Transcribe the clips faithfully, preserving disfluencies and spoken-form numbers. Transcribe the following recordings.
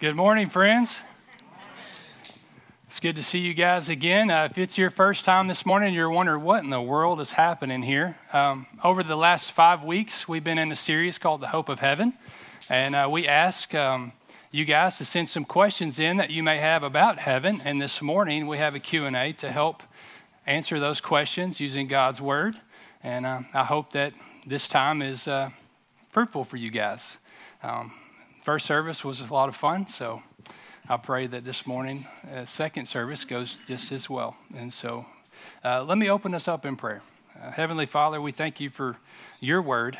Good morning, friends. It's good to see you guys again. Uh, if it's your first time this morning, you're wondering what in the world is happening here. Um, over the last five weeks, we've been in a series called The Hope of Heaven, and uh, we ask um, you guys to send some questions in that you may have about heaven, and this morning we have a Q and A to help answer those questions using God's Word, and uh, I hope that this time is uh, fruitful for you guys. Um, First service was a lot of fun, so I pray that this morning, uh, second service goes just as well. And so uh, let me open us up in prayer. Uh, Heavenly Father, we thank you for your word,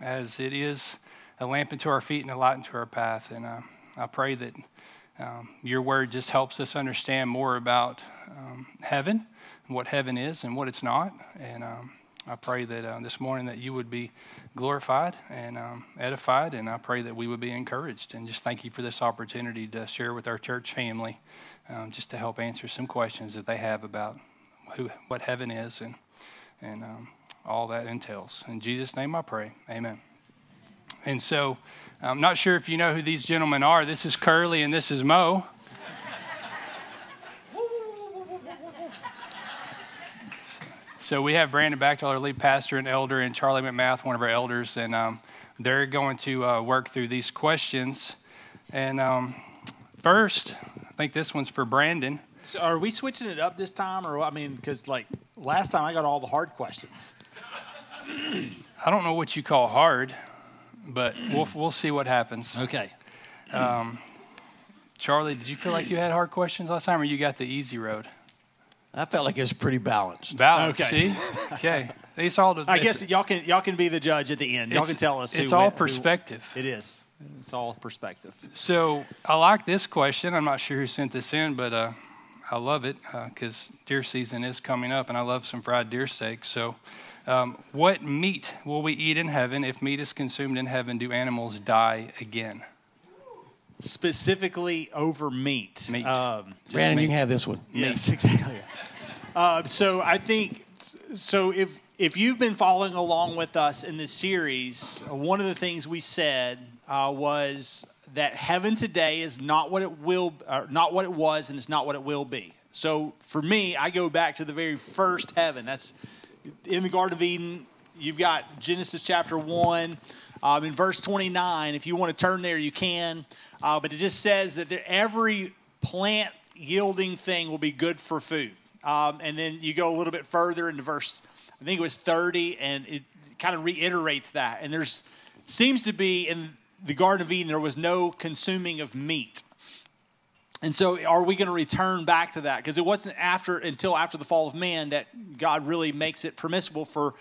as it is a lamp unto our feet and a light unto our path. And uh, I pray that um, your word just helps us understand more about um, heaven, and what heaven is and what it's not. And um, I pray that uh, this morning that you would be glorified and um, edified, and I pray that we would be encouraged. And just thank you for this opportunity to share with our church family, um, just to help answer some questions that they have about who, what heaven is, and and um, all that entails. In Jesus' name I pray, amen. And so I'm not sure if you know who these gentlemen are. This is Curly and this is Mo. So we have Brandon Bachtel, our lead pastor and elder, and Charlie McMath, one of our elders, and um, they're going to uh, work through these questions. And um, first, I think this one's for Brandon. So are we switching it up this time, or I mean, because like last time I got all the hard questions. I don't know what you call hard, but we'll we'll see what happens. Okay. Um, Charlie, did you feel like you had hard questions last time, or you got the easy road? I felt like it was pretty balanced. Balanced, okay. See? Okay. It's all the, I it's, guess y'all can y'all can be the judge at the end. Y'all can tell us. It's who all went, perspective. Who, it is. It's all perspective. So I like this question. I'm not sure who sent this in, but uh, I love it because uh, deer season is coming up, and I love some fried deer steak. So um, what meat will we eat in heaven? If meat is consumed in heaven, do animals die again? Specifically over meat. Meat. Um, Brandon, meat. You can have this one. Yes, meat. Exactly. Uh, so I think, so if if you've been following along with us in this series, one of the things we said uh, was that heaven today is not what it will, uh, not what it was, and it's not what it will be. So for me, I go back to the very first heaven. That's in the Garden of Eden. You've got Genesis chapter one. Um, in verse twenty-nine, if you want to turn there, you can. Uh, but it just says that there, every plant-yielding thing will be good for food. Um, and then you go a little bit further into verse, I think it was thirty, and it kind of reiterates that. And there's seems to be, in the Garden of Eden, there was no consuming of meat. And so are we going to return back to that? Because it wasn't after until after the fall of man that God really makes it permissible for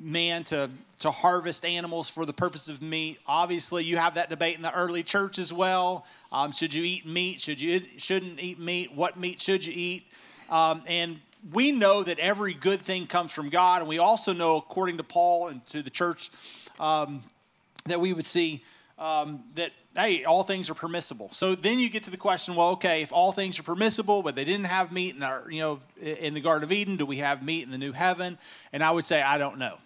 man to to harvest animals for the purpose of meat. Obviously, you have that debate in the early church as well. Um, should you eat meat? Should you shouldn't eat meat? What meat should you eat? Um, and we know that every good thing comes from God, and we also know, according to Paul and to the church, um, that we would see um, that, hey, all things are permissible. So then you get to the question, well, okay, if all things are permissible, but they didn't have meat in our, you know, in the Garden of Eden, do we have meat in the new heaven? And I would say, I don't know.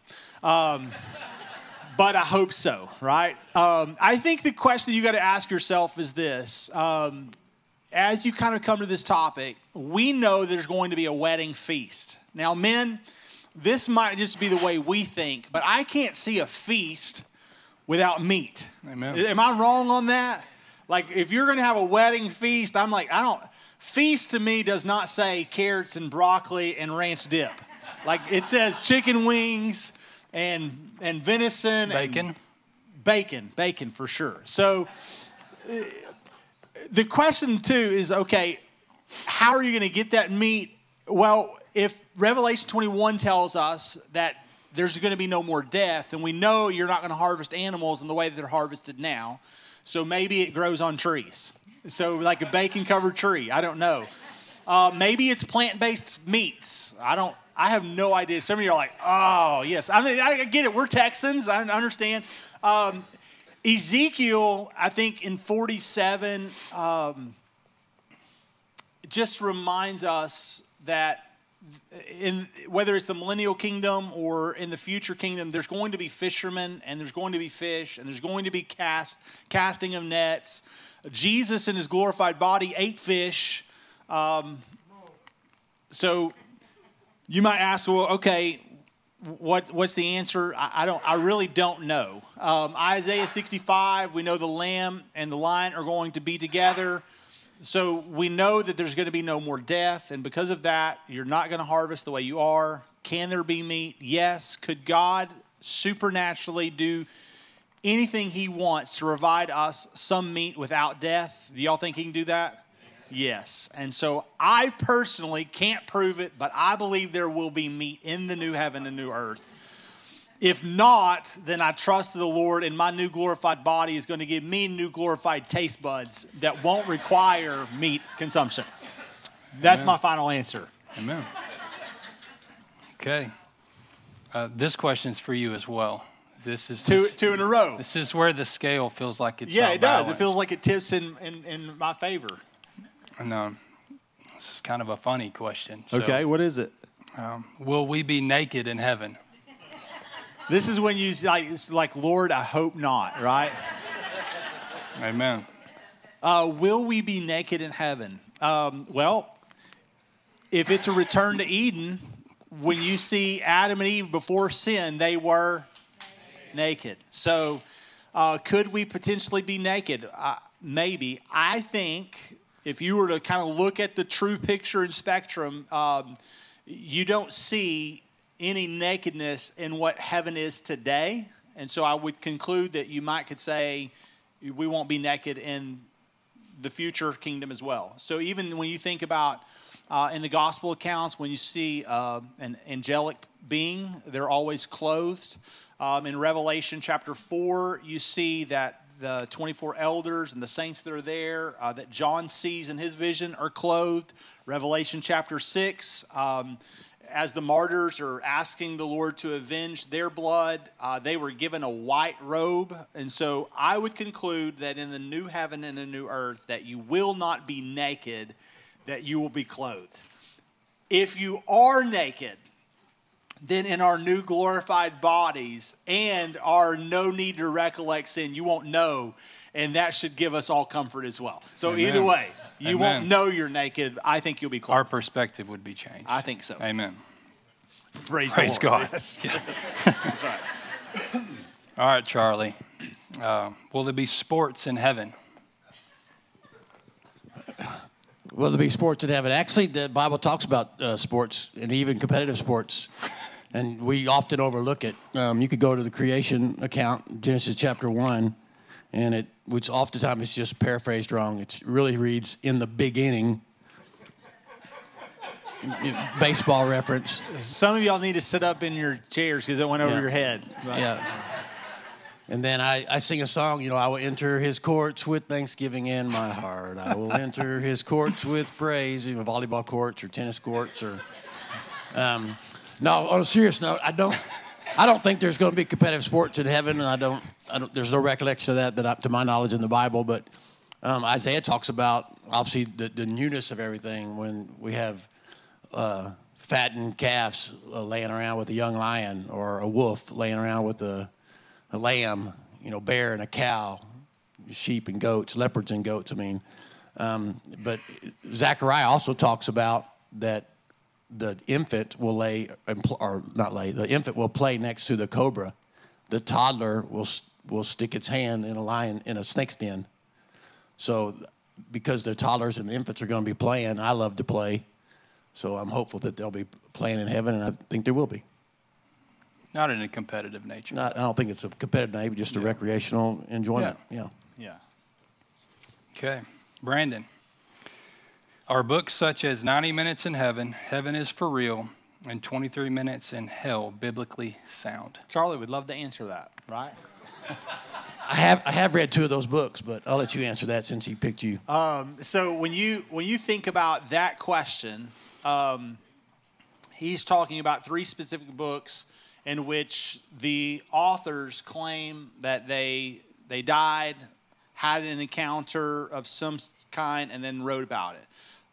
Um, but I hope so, right? Um, I think the question you got to ask yourself is this. Um, as you kind of come to this topic, we know there's going to be a wedding feast. Now, men, this might just be the way we think, but I can't see a feast without meat. Amen. Am I wrong on that? Like, if you're going to have a wedding feast, I'm like, I don't, feast to me does not say carrots and broccoli and ranch dip. Like, it says chicken wings and and venison. Bacon. And bacon, bacon for sure. So uh, the question, too, is, okay, how are you going to get that meat? Well, if Revelation twenty-one tells us that there's going to be no more death, and we know you're not going to harvest animals in the way that they're harvested now. So maybe it grows on trees. So like a bacon-covered tree, I don't know. Uh, maybe it's plant-based meats. I don't. I have no idea. Some of you are like, oh yes. I mean, I get it. We're Texans. I understand. Um, Ezekiel, I think in forty-seven, um, just reminds us that. In, whether it's the millennial kingdom or in the future kingdom, there's going to be fishermen and there's going to be fish and there's going to be cast casting of nets. Jesus in his glorified body ate fish. Um, so you might ask, well, okay, what what's the answer? I, I don't. I really don't know. Um, Isaiah sixty-five, we know the lamb and the lion are going to be together. So we know that there's going to be no more death, and because of that, you're not going to harvest the way you are. Can there be meat? Yes. Could God supernaturally do anything he wants to provide us some meat without death? Do y'all think he can do that? Yes. And so I personally can't prove it, but I believe there will be meat in the new heaven and new earth. If not, then I trust the Lord, and my new glorified body is going to give me new glorified taste buds that won't require meat consumption. That's Amen. My final answer. Amen. Okay. Uh, this question is for you as well. This is two, this, two in a row. This is where the scale feels like it's. Yeah, it does. Balanced. It feels like it tips in, in, in my favor. And um, this is kind of a funny question. So, okay, what is it? Um, will we be naked in heaven? This is when you like, it's like, Lord, I hope not, right? Amen. Uh, will we be naked in heaven? Um, well, if it's a return to Eden, when you see Adam and Eve before sin, they were naked. naked. So uh, could we potentially be naked? Uh, maybe. I think if you were to kind of look at the true picture and spectrum, um, you don't see any nakedness in what heaven is today. And so I would conclude that you might could say we won't be naked in the future kingdom as well. So even when you think about uh, in the gospel accounts, when you see uh, an angelic being, they're always clothed. Um, in Revelation chapter four, you see that the twenty-four elders and the saints that are there, uh, that John sees in his vision, are clothed. Revelation chapter six, um, as the martyrs are asking the Lord to avenge their blood, uh, they were given a white robe. And so I would conclude that in the new heaven and the new earth, that you will not be naked, that you will be clothed. If you are naked, then in our new glorified bodies and our no need to recollect sin, you won't know. And that should give us all comfort as well. So Amen. Either way, you Amen. Won't know you're naked. I think you'll be clothed. Our perspective would be changed. I think so. Amen. Praise, Praise the Lord. God. Yes. Yes. That's right. All right, Charlie. Uh, will there be sports in heaven? Will there be sports in heaven? Actually, the Bible talks about uh, sports and even competitive sports, and we often overlook it. Um, you could go to the creation account, Genesis chapter one, and it, which oftentimes is just paraphrased wrong. It really reads, in the beginning, baseball reference. Some of y'all need to sit up in your chairs because it went over yeah. your head. Right? Yeah. And then I, I sing a song, you know, I will enter his courts with thanksgiving in my heart. I will enter his courts with praise, even volleyball courts or tennis courts. or. Um, no, on a serious note, I don't... I don't think there's going to be competitive sports in heaven, and I don't. I don't there's no recollection of that, that I, to my knowledge, in the Bible. But um, Isaiah talks about obviously the, the newness of everything when we have uh, fattened calves uh, laying around with a young lion, or a wolf laying around with a, a lamb, you know, bear and a cow, sheep and goats, leopards and goats. I mean, um, but Zechariah also talks about that. The infant will lay, or not lay, the infant will play next to the cobra. The toddler will will stick its hand in a lion, in a snake's den. So because the toddlers and the infants are going to be playing, I love to play. So I'm hopeful that they'll be playing in heaven, and I think there will be. Not in a competitive nature. Not, I don't think it's a competitive nature, just a yeah. recreational enjoyment. Yeah. yeah. Yeah. Okay. Brandon. Are books such as ninety Minutes in Heaven, Heaven is for Real, and twenty-three Minutes in Hell biblically sound? Charlie would love to answer that, right? I have I have read two of those books, but I'll let you answer that since he picked you. Um, so when you when you think about that question, um, he's talking about three specific books in which the authors claim that they they died, had an encounter of some kind, and then wrote about it.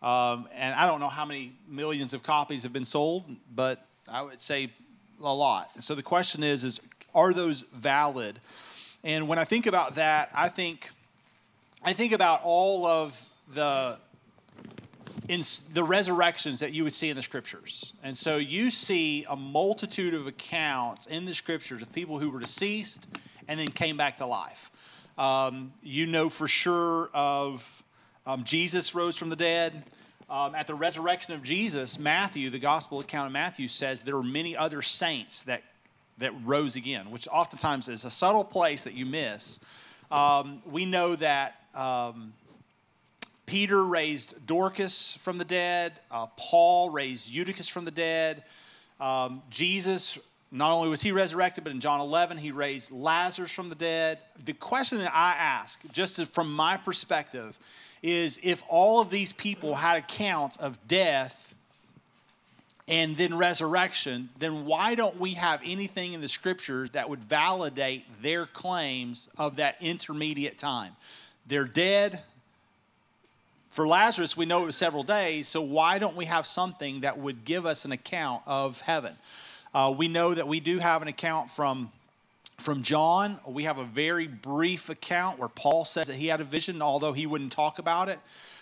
Um, and I don't know how many millions of copies have been sold, but I would say a lot. So the question is, is are those valid? And when I think about that, I think I think about all of the in the resurrections that you would see in the scriptures. And so you see a multitude of accounts in the scriptures of people who were deceased and then came back to life. Um, you know for sure of um, Jesus rose from the dead. Um, at the resurrection of Jesus, Matthew, the gospel account of Matthew, says there are many other saints that that rose again, which oftentimes is a subtle place that you miss. Um, we know that um, Peter raised Dorcas from the dead. Uh, Paul raised Eutychus from the dead. Um, Jesus, not only was he resurrected, but in John eleven, he raised Lazarus from the dead. The question that I ask, just from my perspective, is if all of these people had accounts of death and then resurrection, then why don't we have anything in the scriptures that would validate their claims of that intermediate time? They're dead. For Lazarus, we know it was several days, so why don't we have something that would give us an account of heaven? Uh, we know that we do have an account from From John. We have a very brief account where Paul says that he had a vision, although he wouldn't talk about it.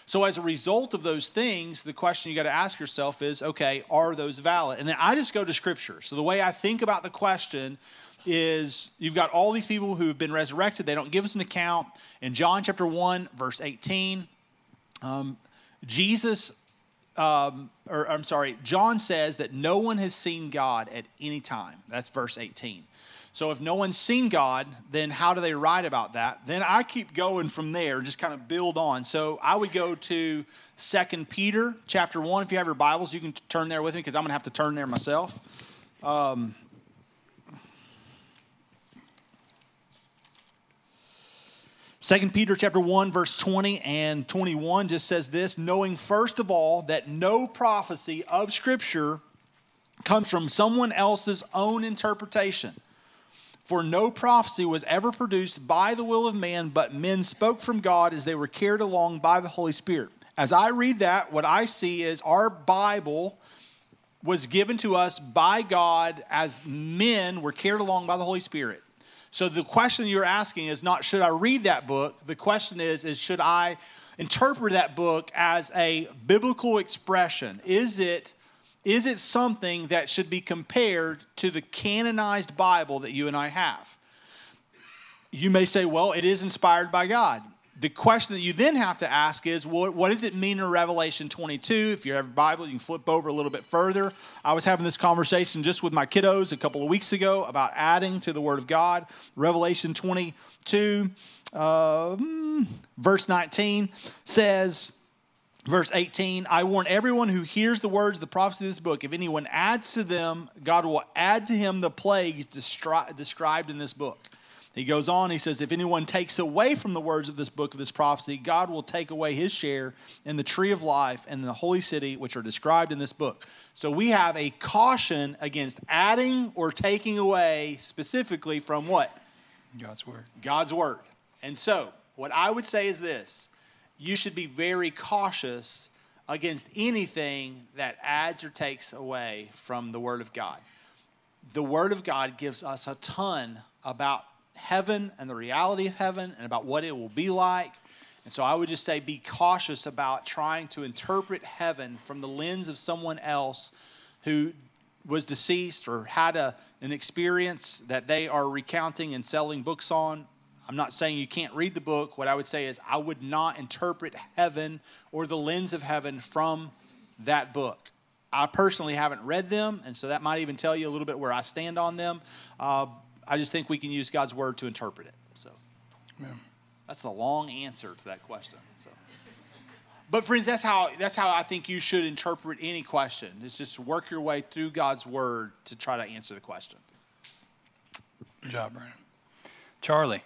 So as a result of those things, the question you got to ask yourself is, okay, are those valid? And then I just go to Scripture. So the way I think about the question is you've got all these people who have been resurrected. They don't give us an account. In John chapter one, verse eighteen, um, Jesus, um, or I'm sorry, John says that no one has seen God at any time. That's verse eighteen. So if no one's seen God, then how do they write about that? Then I keep going from there, just kind of build on. So I would go to Second Peter chapter one. If you have your Bibles, you can turn there with me because I'm going to have to turn there myself. Um, Second Peter chapter one, verse twenty and twenty-one just says this, knowing first of all that no prophecy of Scripture comes from someone else's own interpretation. For no prophecy was ever produced by the will of man, but men spoke from God as they were carried along by the Holy Spirit. As I read that, what I see is our Bible was given to us by God as men were carried along by the Holy Spirit. So the question you're asking is not, should I read that book? The question is, is should I interpret that book as a biblical expression? Is it Is it something that should be compared to the canonized Bible that you and I have? You may say, well, it is inspired by God. The question that you then have to ask is, well, what does it mean in Revelation twenty-two? If you have a Bible, you can flip over a little bit further. I was having this conversation just with my kiddos a couple of weeks ago about adding to the Word of God. Revelation twenty-two, um, verse nineteen says... Verse eighteen, I warn everyone who hears the words of the prophecy of this book, if anyone adds to them, God will add to him the plagues destri- described in this book. He goes on, he says, if anyone takes away from the words of this book of this prophecy, God will take away his share in the tree of life and the holy city, which are described in this book. So we have a caution against adding or taking away specifically from what? God's word. God's word. And so what I would say is this. You should be very cautious against anything that adds or takes away from the Word of God. The Word of God gives us a ton about heaven and the reality of heaven and about what it will be like. And so I would just say be cautious about trying to interpret heaven from the lens of someone else who was deceased or had a, an experience that they are recounting and selling books on. I'm not saying you can't read the book. What I would say is I would not interpret heaven or the lens of heaven from that book. I personally haven't read them, and so that might even tell you a little bit where I stand on them. Uh, I just think we can use God's word to interpret it. So yeah. That's the long answer to that question. So, but friends, that's how that's how I think you should interpret any question. It's just work your way through God's word to try to answer the question. Good job, Brandon. Charlie.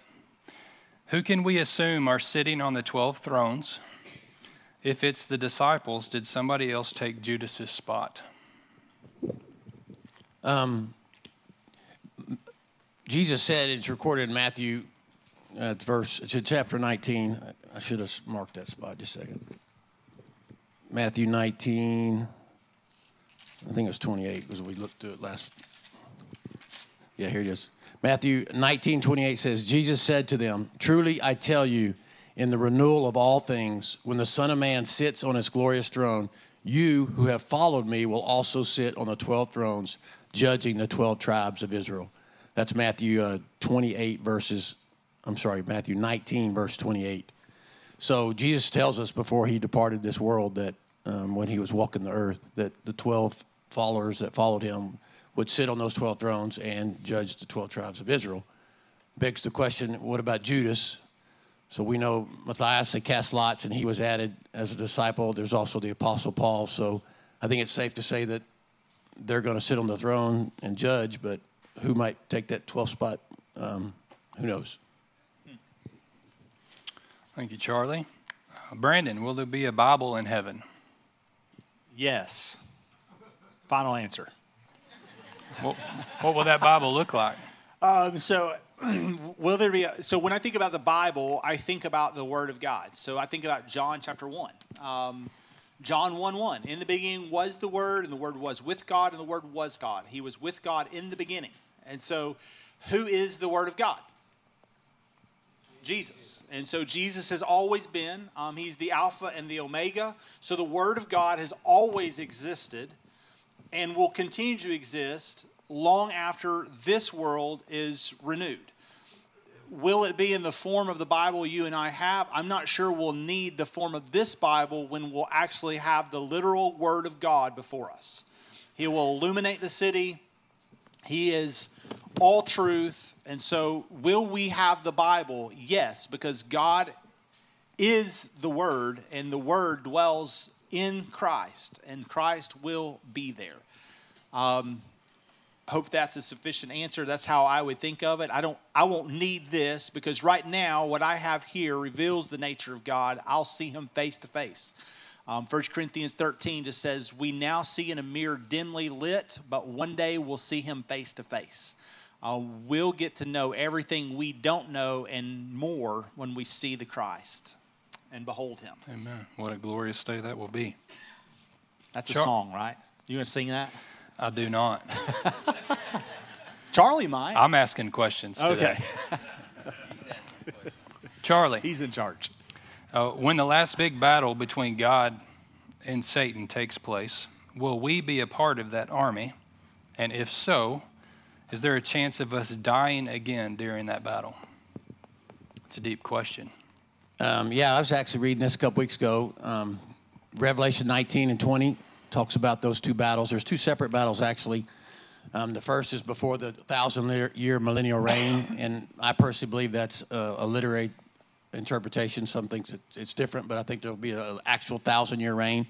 Who can we assume are sitting on the twelve thrones? If it's the disciples, did somebody else take Judas's spot? Um, Jesus said, it's recorded in Matthew, uh, verse, it's in chapter nineteen. I should have marked that spot just a second. Matthew nineteen, I think it was twenty-eight because we looked through it last. Yeah, here it is. Matthew nineteen twenty-eight says, Jesus said to them, truly I tell you, in the renewal of all things, when the Son of Man sits on his glorious throne, you who have followed me will also sit on the twelve thrones, judging the twelve tribes of Israel. That's Matthew uh, twenty-eight verses, I'm sorry, Matthew nineteen verse twenty-eight. So Jesus tells us before he departed this world that um, when he was walking the earth, that the twelve followers that followed him would sit on those twelve thrones and judge the twelve tribes of Israel. Begs the question, what about Judas? So we know Matthias, they cast lots, and he was added as a disciple. There's also the Apostle Paul. So I think it's safe to say that they're going to sit on the throne and judge, but who might take that twelfth spot? Um, who knows? Thank you, Charlie. Uh, Brandon, will there be a Bible in heaven? Yes. Final answer. Well, what will that Bible look like? Um, so... Will there be a, so when I think about the Bible, I think about the Word of God. So I think about John chapter one. Um, John one one. In the beginning was the Word, and the Word was with God, and the Word was God. He was with God in the beginning. And so who is the Word of God? Jesus. And so Jesus has always been. Um, he's the Alpha and the Omega. So the Word of God has always existed and will continue to exist long after this world is renewed. Will it be in the form of the Bible you and I have? I'm not sure we'll need the form of this Bible when we'll actually have the literal Word of God before us. He will illuminate the city. He is all truth. And so will we have the Bible? Yes, because God is the Word, and the Word dwells in Christ, and Christ will be there. Um Hope that's a sufficient answer. That's how I would think of it. I don't. I won't need this because right now what I have here reveals the nature of God. I'll see him face to face. Um, First Corinthians thirteen just says, we now see in a mirror dimly lit, but one day we'll see him face to face. Uh, we'll get to know everything we don't know and more when we see the Christ and behold him. Amen. What a glorious day that will be. That's Char- a song, right? You going to sing that? I do not. Charlie might. I'm asking questions today. Okay. He's asking questions. Charlie. He's in charge. Uh, when the last big battle between God and Satan takes place, will we be a part of that army? And if so, is there a chance of us dying again during that battle? It's a deep question. Um, yeah, I was actually reading this a couple weeks ago. Um, Revelation nineteen and twenty. Talks about those two battles. There's two separate battles, actually. Um, the first is before the thousand-year millennial reign, and I personally believe that's a, a literary interpretation. Some thinks it's, it's different, but I think there'll be an actual thousand-year reign.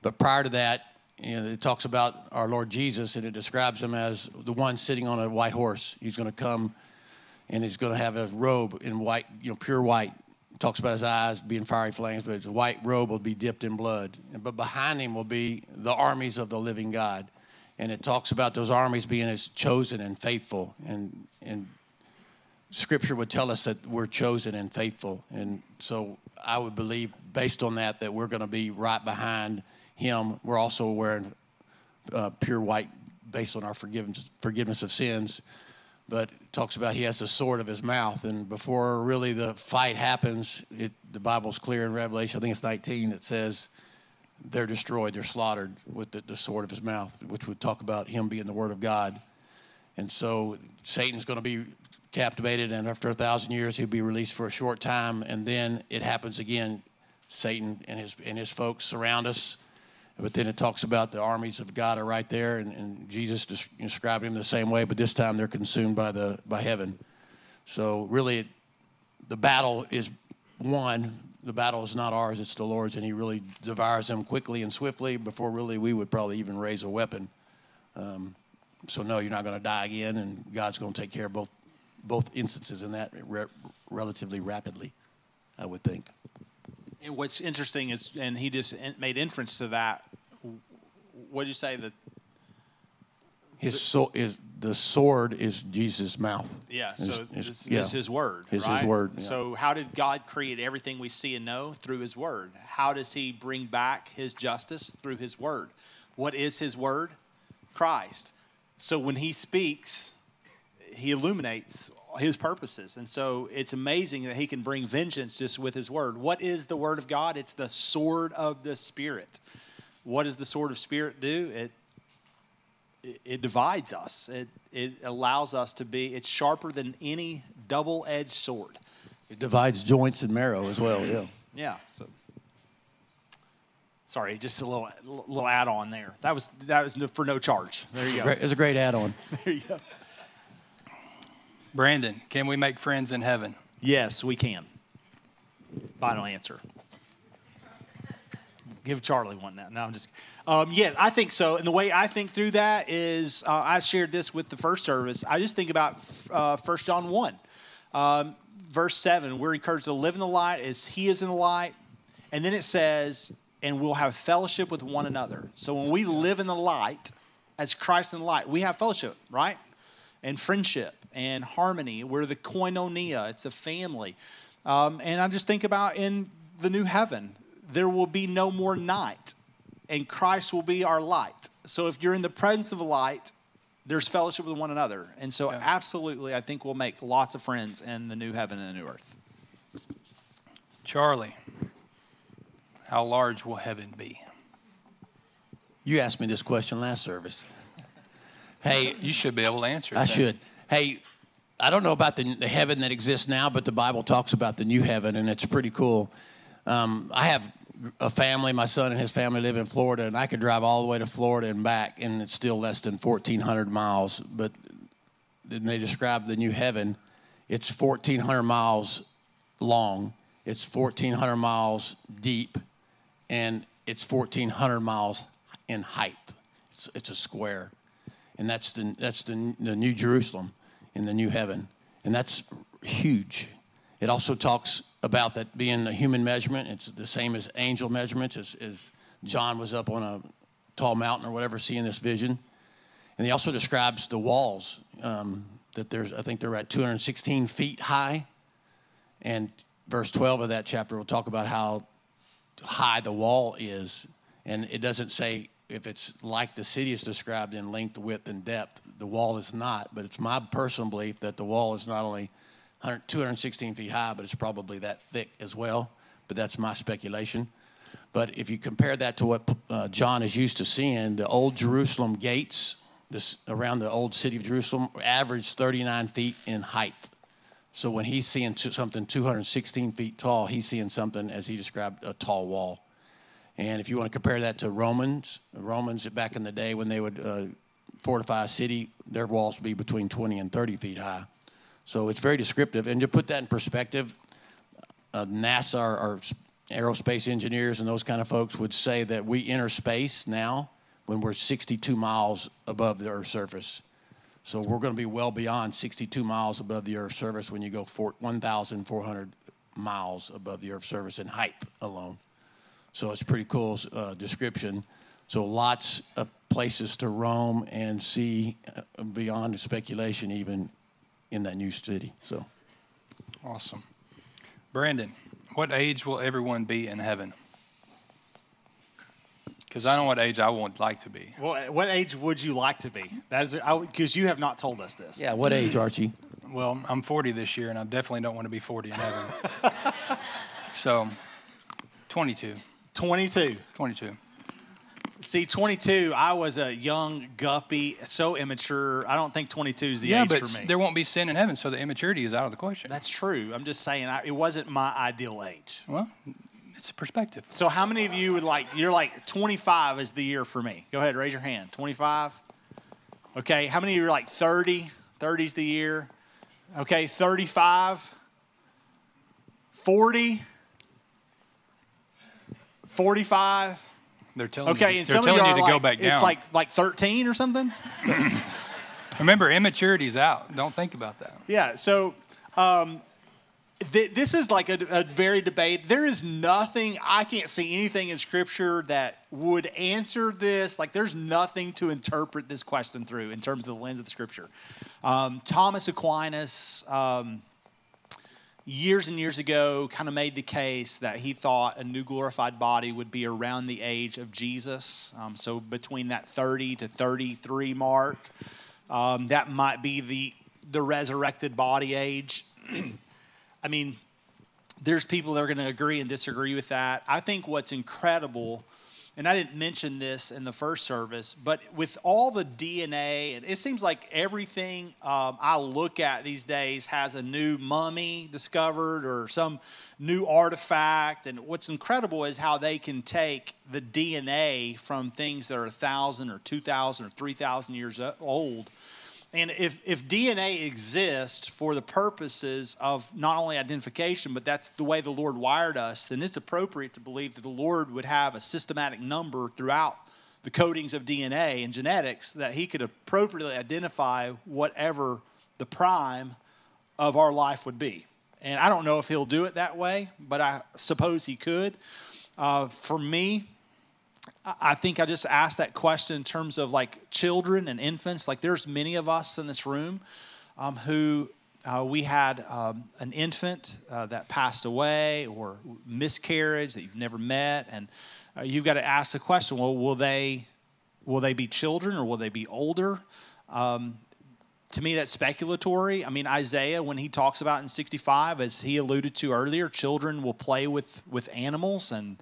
But prior to that, you know, it talks about our Lord Jesus, and it describes him as the one sitting on a white horse. He's going to come, and he's going to have a robe in white, you know, pure white. Talks about his eyes being fiery flames, but his white robe will be dipped in blood. But behind him will be the armies of the living God. And it talks about those armies being his chosen and faithful. And and Scripture would tell us that we're chosen and faithful. And so I would believe, based on that, that we're going to be right behind him. We're also wearing uh, pure white based on our forgiveness forgiveness of sins. But it talks about he has the sword of his mouth. And before really the fight happens, it, the Bible's clear in Revelation, I think it's nineteen, it says they're destroyed, they're slaughtered with the, the sword of his mouth, which would talk about him being the Word of God. And so Satan's going to be captivated, and after a thousand years, he'll be released for a short time. And then it happens again. Satan and his and his folks surround us. But then it talks about the armies of God are right there, and, and Jesus des- described him the same way, but this time they're consumed by the by heaven. So really, it, the battle is won. The battle is not ours, it's the Lord's, and he really devours them quickly and swiftly before really we would probably even raise a weapon. Um, so no, you're not going to die again, and God's going to take care of both, both instances in that re- relatively rapidly, I would think. And what's interesting is, and he just made inference to that. What did you say that his so is the sword is Jesus' mouth? Yeah, so it's, it's, it's, yeah. it's his word. It's right? his word. Yeah. So how did God create everything we see and know? Through his word. How does he bring back his justice? Through his word. What is his word? Christ. So when he speaks, he illuminates his purposes. And so it's amazing that he can bring vengeance just with his word. What is the word of God? It's the sword of the Spirit. What does the sword of Spirit do? It it divides us. It it allows us to be, it's sharper than any double-edged sword. It divides joints and marrow as well, yeah. Yeah, so. Sorry, just a little little add-on there. That was that was for no charge. There you go. It was a great add-on. There you go. Brandon, can we make friends in heaven? Yes, we can. Final answer. Give Charlie one now. No, I'm just. Um, yeah, I think so. And the way I think through that is, uh, I shared this with the first service. I just think about uh, First John one, um, verse seven. We're encouraged to live in the light as He is in the light, and then it says, and we'll have fellowship with one another. So when we live in the light, as Christ in the light, we have fellowship, right? And friendship and harmony. We're the koinonia. It's a family. Um, and I just think about in the new heaven, there will be no more night, and Christ will be our light. So if you're in the presence of the light, there's fellowship with one another. And so yeah. Absolutely, I think we'll make lots of friends in the new heaven and the new earth. Charlie. How large will heaven be? You asked me this question last service. Hey, you should be able to answer it. I then. should. Hey, I don't know about the, the heaven that exists now, but the Bible talks about the new heaven, and it's pretty cool. Um, I have a family. My son and his family live in Florida, and I could drive all the way to Florida and back, and it's still less than fourteen hundred miles. But then they describe the new heaven. It's fourteen hundred miles long. It's fourteen hundred miles deep. And it's fourteen hundred miles in height. It's, it's a square, and that's the that's the, the new Jerusalem in the new heaven, and that's huge. It also talks about that being a human measurement. It's the same as angel measurements. As, as John was up on a tall mountain or whatever, seeing this vision, and he also describes the walls um, that there's. I think they're at two hundred sixteen feet high, and verse twelve of that chapter will talk about how high the wall is, and it doesn't say if it's like the city is described in length, width, and depth. The wall is not, but it's my personal belief that the wall is not only two hundred sixteen feet high, but it's probably that thick as well, but that's my speculation. But if you compare that to what uh, John is used to seeing, the old Jerusalem gates this around the old city of Jerusalem averaged thirty-nine feet in height. So when he's seeing something two hundred sixteen feet tall, he's seeing something, as he described, a tall wall. And if you want to compare that to Romans, Romans back in the day when they would uh, fortify a city, their walls would be between twenty and thirty feet high. So it's very descriptive. And to put that in perspective, uh, NASA or, or aerospace engineers and those kind of folks would say that we enter space now when we're sixty-two miles above the Earth's surface. So we're going to be well beyond sixty-two miles above the Earth's surface when you go fourteen hundred miles above the Earth's surface in height alone. So it's a pretty cool uh, description. So lots of places to roam and see beyond speculation, even in that new city. So awesome. Brandon, what age will everyone be in heaven? Because I don't know what age I would like to be. Well, what age would you like to be? That is, because you have not told us this. Yeah, what age, Archie? Well, I'm forty this year, and I definitely don't want to be forty in heaven. So, twenty-two. twenty-two. twenty-two. See, twenty-two, I was a young, guppy, so immature. I don't think twenty-two is the yeah, age for me. Yeah, but there won't be sin in heaven, so the immaturity is out of the question. That's true. I'm just saying I, it wasn't my ideal age. Well, it's a perspective. So how many of you would like, you're like twenty-five is the year for me. Go ahead, raise your hand. twenty-five. Okay, how many of you are like thirty? thirty is the year. Okay, thirty-five. forty. forty-five. They're telling okay, you, and they're some telling of you to like, go back down. It's like, like thirteen or something? Remember, immaturity's out. Don't think about that. Yeah, so... Um, This is like a, a very debate. There is nothing, I can't see anything in Scripture that would answer this. Like, there's nothing to interpret this question through in terms of the lens of the Scripture. Um, Thomas Aquinas, um, years and years ago, kind of made the case that he thought a new glorified body would be around the age of Jesus. Um, so between that thirty to thirty-three mark, um, that might be the the resurrected body age. I mean, there's people that are going to agree and disagree with that. I think what's incredible, and I didn't mention this in the first service, but with all the D N A, and it seems like everything um, I look at these days has a new mummy discovered or some new artifact. And what's incredible is how they can take the D N A from things that are one thousand or two thousand or three thousand years old. And if, if D N A exists for the purposes of not only identification, but that's the way the Lord wired us, then it's appropriate to believe that the Lord would have a systematic number throughout the codings of D N A and genetics that he could appropriately identify whatever the prime of our life would be. And I don't know if he'll do it that way, but I suppose he could. Uh, for me, I think I just asked that question in terms of like children and infants. Like there's many of us in this room um, who uh, we had um, an infant uh, that passed away or miscarriage that you've never met. And uh, you've got to ask the question, well, will they will they be children or will they be older? Um, to me, that's speculatory. I mean, Isaiah, when he talks about in sixty-five, as he alluded to earlier, children will play with, with animals and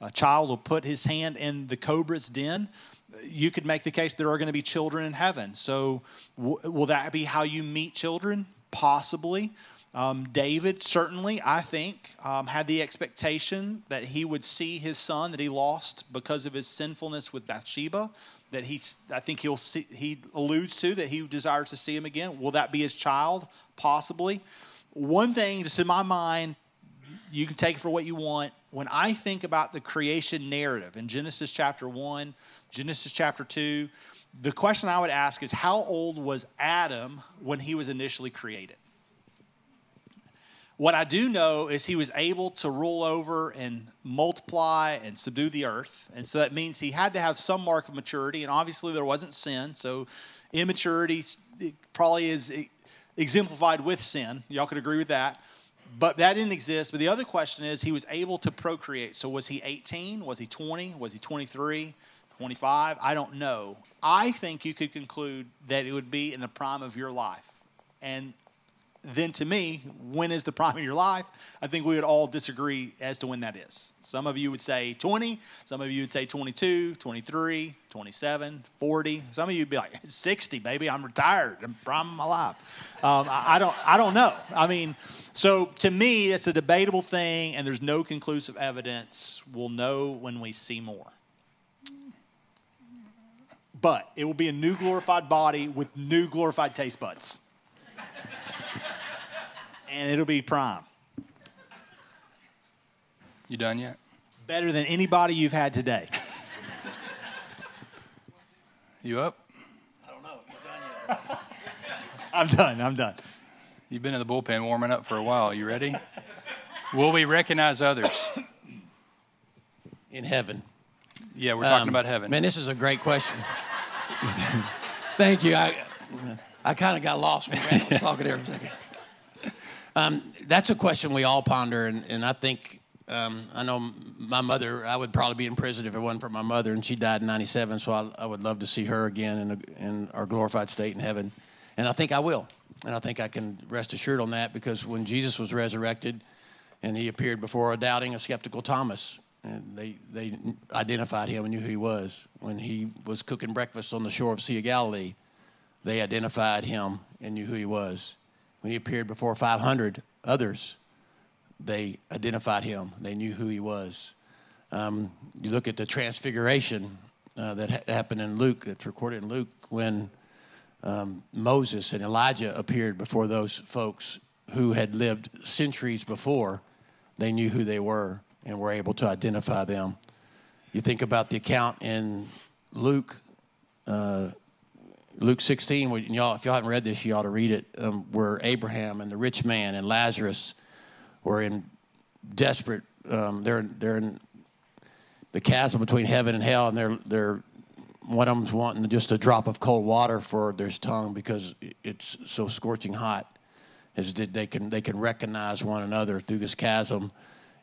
a child will put his hand in the cobra's den. You could make the case there are going to be children in heaven. So w- will that be how you meet children? Possibly. Um, David certainly, I think, um, had the expectation that he would see his son that he lost because of his sinfulness with Bathsheba, that he, I think he'll see, he alludes to that he desires to see him again. Will that be his child? Possibly. One thing just in my mind, you can take it for what you want. When I think about the creation narrative in Genesis chapter one, Genesis chapter two, the question I would ask is how old was Adam when he was initially created? What I do know is he was able to rule over and multiply and subdue the earth. And so that means he had to have some mark of maturity. And obviously there wasn't sin. So immaturity probably is exemplified with sin. Y'all could agree with that. But that didn't exist. But the other question is, he was able to procreate. So was he eighteen? Was he twenty? Was he twenty-three? twenty-five? I don't know. I think you could conclude that it would be in the prime of your life. And then to me, when is the prime of your life? I think we would all disagree as to when that is. Some of you would say twenty. Some of you would say twenty-two, twenty-three, twenty-seven, forty. Some of you would be like, sixty, baby. I'm retired. I'm prime of my life. Um, I, I, don't, I don't know. I mean, so to me, it's a debatable thing, and there's no conclusive evidence. We'll know when we see more. But it will be a new glorified body with new glorified taste buds. And it'll be prime. You done yet? Better than anybody you've had today. You up? I don't know. You done yet? I'm done. I'm done. You've been in the bullpen warming up for a while. You ready? Will we recognize others? In heaven. Yeah, we're talking um, about heaven. Man, this is a great question. Thank you. I I kind of got lost when Brad was talking there for a second. Um, that's a question we all ponder, and, and I think, um, I know my mother, I would probably be in prison if it wasn't for my mother, and she died in ninety-seven, so I, I would love to see her again in, a, in our glorified state in heaven, and I think I will, and I think I can rest assured on that, because when Jesus was resurrected, and he appeared before a doubting, a skeptical Thomas, and they, they identified him and knew who he was. When he was cooking breakfast on the shore of Sea of Galilee, they identified him and knew who he was. When he appeared before five hundred others, they identified him. They knew who he was. Um, you look at the transfiguration uh, that ha- happened in Luke, that's recorded in Luke, when um, Moses and Elijah appeared before those folks who had lived centuries before. They knew who they were and were able to identify them. You think about the account in Luke, uh Luke sixteen, y'all, if y'all haven't read this, you ought to read it, um, where Abraham and the rich man and Lazarus were in desperate, um, they're they're in the chasm between heaven and hell, and they're they're one of them's wanting just a drop of cold water for their tongue because it's so scorching hot. As did they can they can recognize one another through this chasm,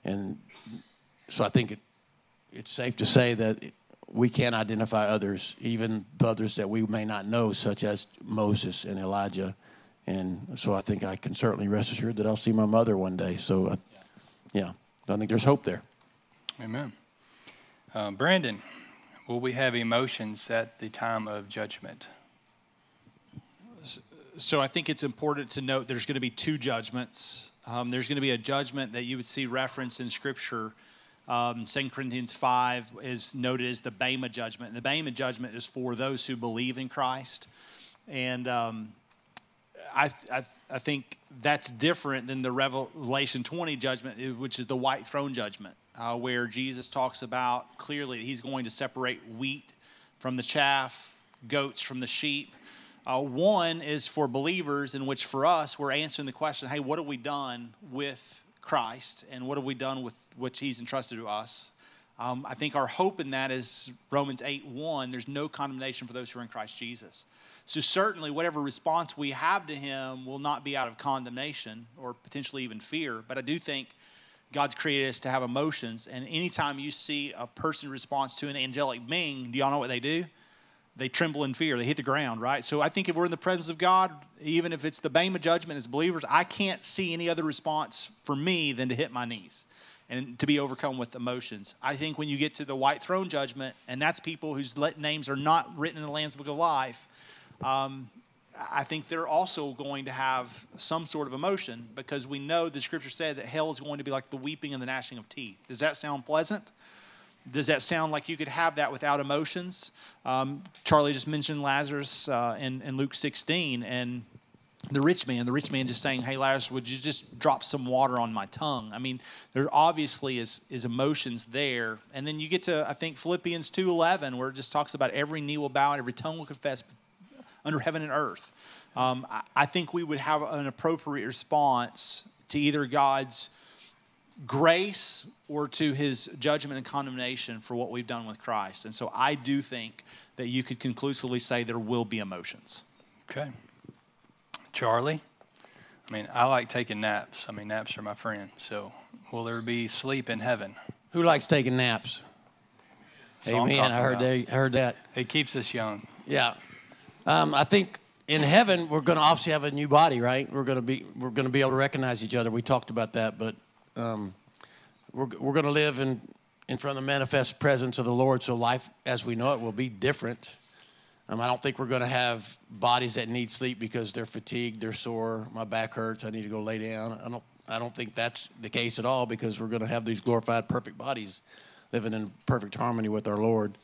and so I think it it's safe to say that. It, We can identify others, even others that we may not know, such as Moses and Elijah And so I think I can certainly rest assured that I'll see my mother one day. So, I, yeah, I think there's hope there. Amen. Uh, Brandon, will we have emotions at the time of judgment? So I think it's important to note there's going to be two judgments. Um, there's going to be a judgment that you would see referenced in Scripture. Um, Second Corinthians five is noted as the Bema judgment. And the Bema judgment is for those who believe in Christ. And um, I, I, I think that's different than the Revelation twenty judgment, which is the white throne judgment, uh, where Jesus talks about clearly he's going to separate wheat from the chaff, goats from the sheep. Uh, one is for believers, in which for us, we're answering the question, hey, what have we done with Christ, and what have we done with what he's entrusted to us? Um, I think our hope in that is Romans eight one, there's no condemnation for those who are in Christ Jesus. So certainly whatever response we have to him will not be out of condemnation or potentially even fear, but I do think God's created us to have emotions, and anytime you see a person response to an angelic being, do y'all know what they do? They tremble in fear. They hit the ground, right? So I think if we're in the presence of God, even if it's the Bema judgment as believers, I can't see any other response for me than to hit my knees and to be overcome with emotions. I think when you get to the white throne judgment, and that's people whose names are not written in the Lamb's Book of Life, um, I think they're also going to have some sort of emotion, because we know the Scripture said that hell is going to be like the weeping and the gnashing of teeth. Does that sound pleasant? Does that sound like you could have that without emotions? Um, Charlie just mentioned Lazarus uh, in, in Luke sixteen and the rich man, the rich man just saying, hey, Lazarus, would you just drop some water on my tongue? I mean, there obviously is, is emotions there. And then you get to, I think, Philippians two eleven, where it just talks about every knee will bow and every tongue will confess under heaven and earth. Um, I, I think we would have an appropriate response to either God's grace or to his judgment and condemnation for what we've done with Christ. And so I do think that you could conclusively say there will be emotions. Okay. Charlie, I mean, I like taking naps. I mean, naps are my friend. So will there be sleep in heaven? Who likes taking naps? That's Amen. I heard, they, I heard that. It keeps us young. Yeah. Um, I think in heaven, we're going to obviously have a new body, right? We're going to be, we're going to be able to recognize each other. We talked about that, but Um, we're we're going to live in, in front of the manifest presence of the Lord, so life as we know it will be different. Um, I don't think we're going to have bodies that need sleep because they're fatigued, they're sore, my back hurts, I need to go lay down. I don't I don't think that's the case at all, because we're going to have these glorified, perfect bodies living in perfect harmony with our Lord.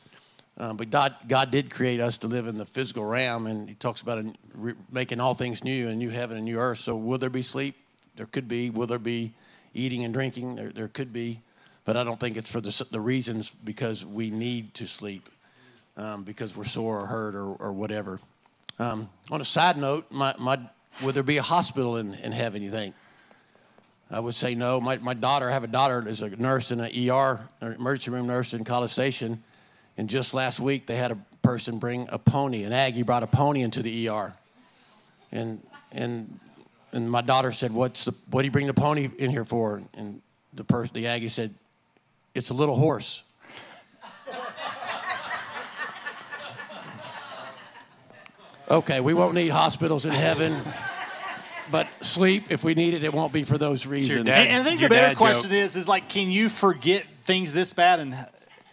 Um, but God God did create us to live in the physical realm, and he talks about a, re, making all things new, a new heaven and new earth. So will there be sleep? There could be. Will there be eating and drinking? There there could be, but I don't think it's for the the reasons because we need to sleep, um, because we're sore or hurt or, or whatever. Um, on a side note, my, my would there be a hospital in, in heaven, you think? I would say no. My my daughter, I have a daughter is a nurse in an E R, an emergency room nurse in College Station, and just last week they had a person bring a pony, an Aggie brought a pony into the E R. And and And my daughter said, "What's the? What do you bring the pony in here for?" And the person, the Aggie said, "It's a little horse." Okay, we won't need hospitals in heaven, but sleep, if we need it, it won't be for those reasons. Dad, and I think the better question joke. is, is like, can you forget things this bad? And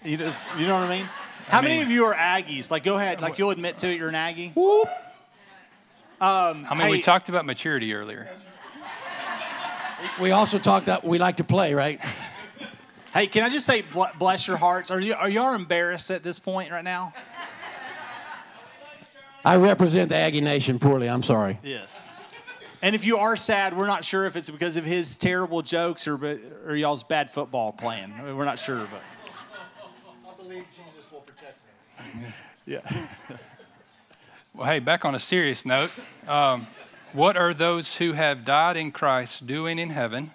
you know, you know what I mean? How I mean, many of you are Aggies? Like, go ahead, like you'll admit to it, you're an Aggie. Whoop. Um, I mean, hey, we talked about maturity earlier. We also talked that we like to play, right? Hey, can I just say, bless your hearts? Are you are y'all embarrassed at this point right now? I represent the Aggie Nation poorly. I'm sorry. Yes. And if you are sad, we're not sure if it's because of his terrible jokes or or y'all's bad football playing. I mean, we're not sure, but I believe Jesus will protect me. Yeah. Well, hey, back on a serious note, um, what are those who have died in Christ doing in heaven,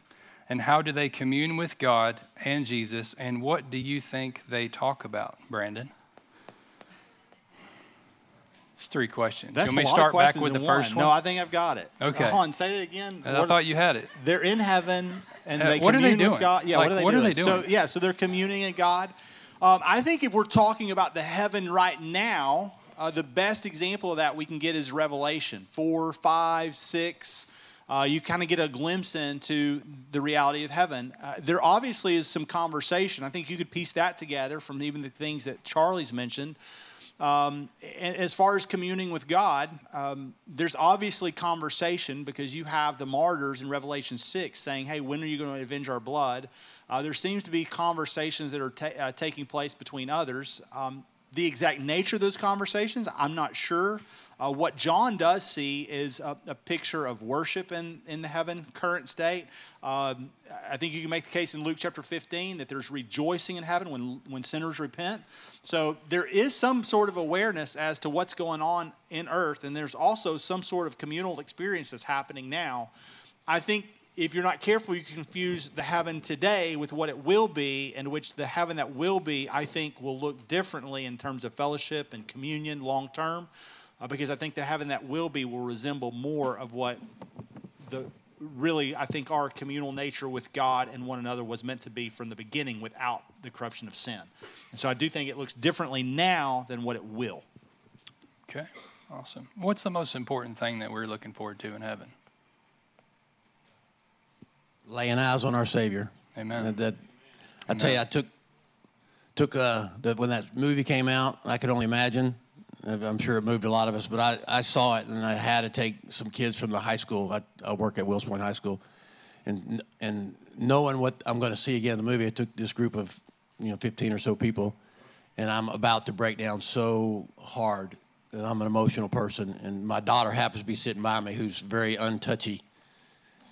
and how do they commune with God and Jesus, and what do you think they talk about, Brandon? It's three questions. That's Can we start back with the one. first one? No, I think I've got it. Okay. Hold on, say it again. I what thought are, you had it. They're in heaven, and uh, they what commune are they doing? with God. Yeah, like, what are they what doing? Are they doing? So, yeah, so they're communing with God. Um, I think if we're talking about the heaven right now, Uh, the best example of that we can get is Revelation four, five, six. Uh, you kind of get a glimpse into the reality of heaven. Uh, there obviously is some conversation. I think you could piece that together from even the things that Charlie's mentioned. Um, and as far as communing with God, um, there's obviously conversation because you have the martyrs in Revelation six saying, hey, when are you going to avenge our blood? Uh, there seems to be conversations that are ta- uh, taking place between others. Um, the exact nature of those conversations, I'm not sure. Uh, what John does see is a, a picture of worship in, in the heaven, current state. Um, I think you can make the case in Luke chapter fifteen that there's rejoicing in heaven when, when sinners repent. So there is some sort of awareness as to what's going on in earth, and there's also some sort of communal experience that's happening now. I think if you're not careful, you confuse the heaven today with what it will be, and which the heaven that will be, I think, will look differently in terms of fellowship and communion long term. Uh, because I think the heaven that will be will resemble more of what the really, I think, our communal nature with God and one another was meant to be from the beginning without the corruption of sin. And so I do think it looks differently now than what it will. Okay, awesome. What's the most important thing that we're looking forward to in heaven? Laying eyes on our Savior. Amen. That, that, Amen. I tell you, I took, took uh, the, when that movie came out, I could only imagine. I'm sure it moved a lot of us, but I, I saw it, and I had to take some kids from the high school. I, I work at Wills Point High School, and and knowing what I'm going to see again in the movie, I took this group of, you know, fifteen or so people, and I'm about to break down so hard. And I'm an emotional person, and my daughter happens to be sitting by me, who's very untouchy,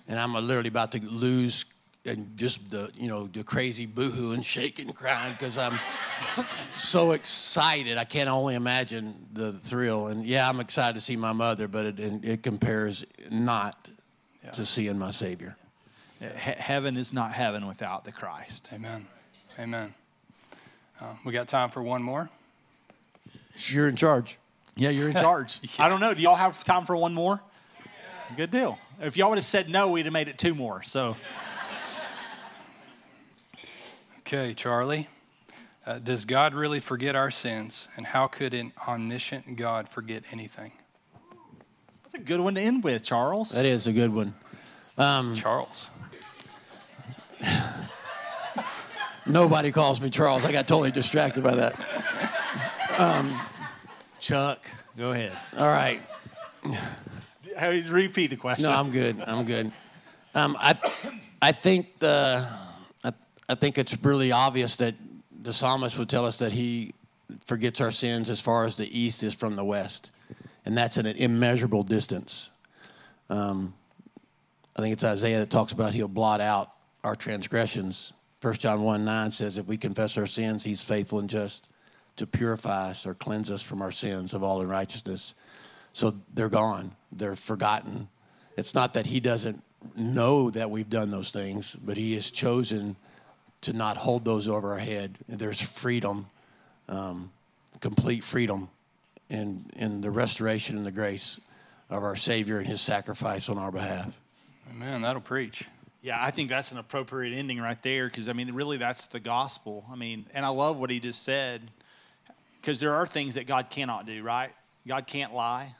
and I'm literally about to lose, and just the you know the crazy boohoo and shaking, crying because I'm so excited. I can only imagine the thrill. And yeah, I'm excited to see my mother, but it it compares not yeah. to seeing my Savior. He- heaven is not heaven without the Christ. Amen, amen. Uh, we got time for one more. You're in charge. Yeah, you're in charge. yeah. I don't know. Do y'all have time for one more? Yeah. Good deal. If y'all would have said no, we'd have made it two more. So. Okay, Charlie, uh, does God really forget our sins, and how could an omniscient God forget anything? That's a good one to end with, Charles. That is a good one. Um, Charles. Nobody calls me Charles. I got totally distracted by that. Um, Chuck, go ahead. All right. Repeat the question. No, I'm good. I'm good. Um, I, I think the... I think it's really obvious that the psalmist would tell us that he forgets our sins as far as the east is from the west, and that's an immeasurable distance. Um, I think it's Isaiah that talks about he'll blot out our transgressions. First John one nine says, if we confess our sins, he's faithful and just to purify us or cleanse us from our sins of all unrighteousness. So they're gone. They're forgotten. It's not that he doesn't know that we've done those things, but he has chosen to not hold those over our head. There's freedom, um, complete freedom in, in the restoration and the grace of our Savior and his sacrifice on our behalf. Amen, that'll preach. Yeah, I think that's an appropriate ending right there because, I mean, really that's the gospel. I mean, and I love what he just said because there are things that God cannot do, right? God can't lie.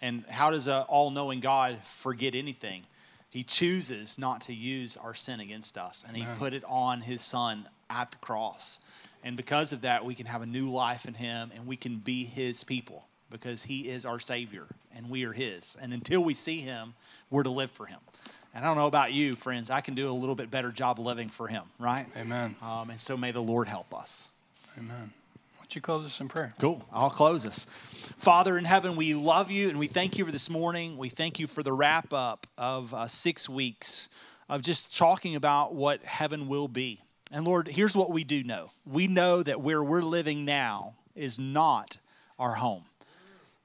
And how does an all-knowing God forget anything? He chooses not to use our sin against us, and he Amen. Put it on his son at the cross. And because of that, we can have a new life in him, and we can be his people because he is our Savior, and we are his. And until we see him, we're to live for him. And I don't know about you, friends. I can do a little bit better job living for him, right? Amen. Um, and so may the Lord help us. Amen. You close us in prayer. Cool. I'll close us. Father in heaven, we love you and we thank you for this morning. We thank you for the wrap up of uh, six weeks of just talking about what heaven will be. And Lord, here's what we do know. We know that where we're living now is not our home.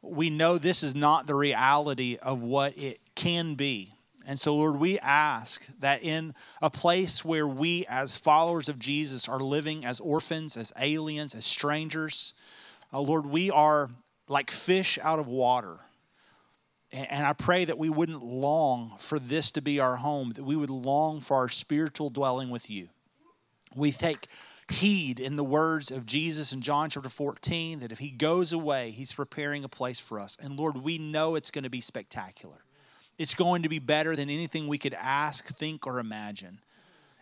We know this is not the reality of what it can be. And so, Lord, we ask that in a place where we as followers of Jesus are living as orphans, as aliens, as strangers, uh, Lord, we are like fish out of water. And, and I pray that we wouldn't long for this to be our home, that we would long for our spiritual dwelling with you. We take heed in the words of Jesus in John chapter fourteen, that if he goes away, he's preparing a place for us. And Lord, we know it's going to be spectacular. It's going to be better than anything we could ask, think, or imagine.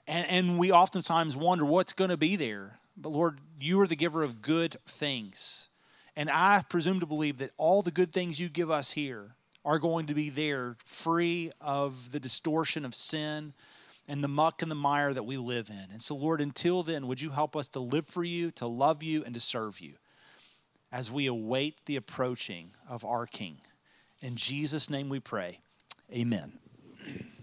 And, and we oftentimes wonder what's going to be there. But Lord, you are the giver of good things. And I presume to believe that all the good things you give us here are going to be there, free of the distortion of sin and the muck and the mire that we live in. And so, Lord, until then, would you help us to live for you, to love you, and to serve you as we await the approaching of our King. In Jesus' name we pray. Amen.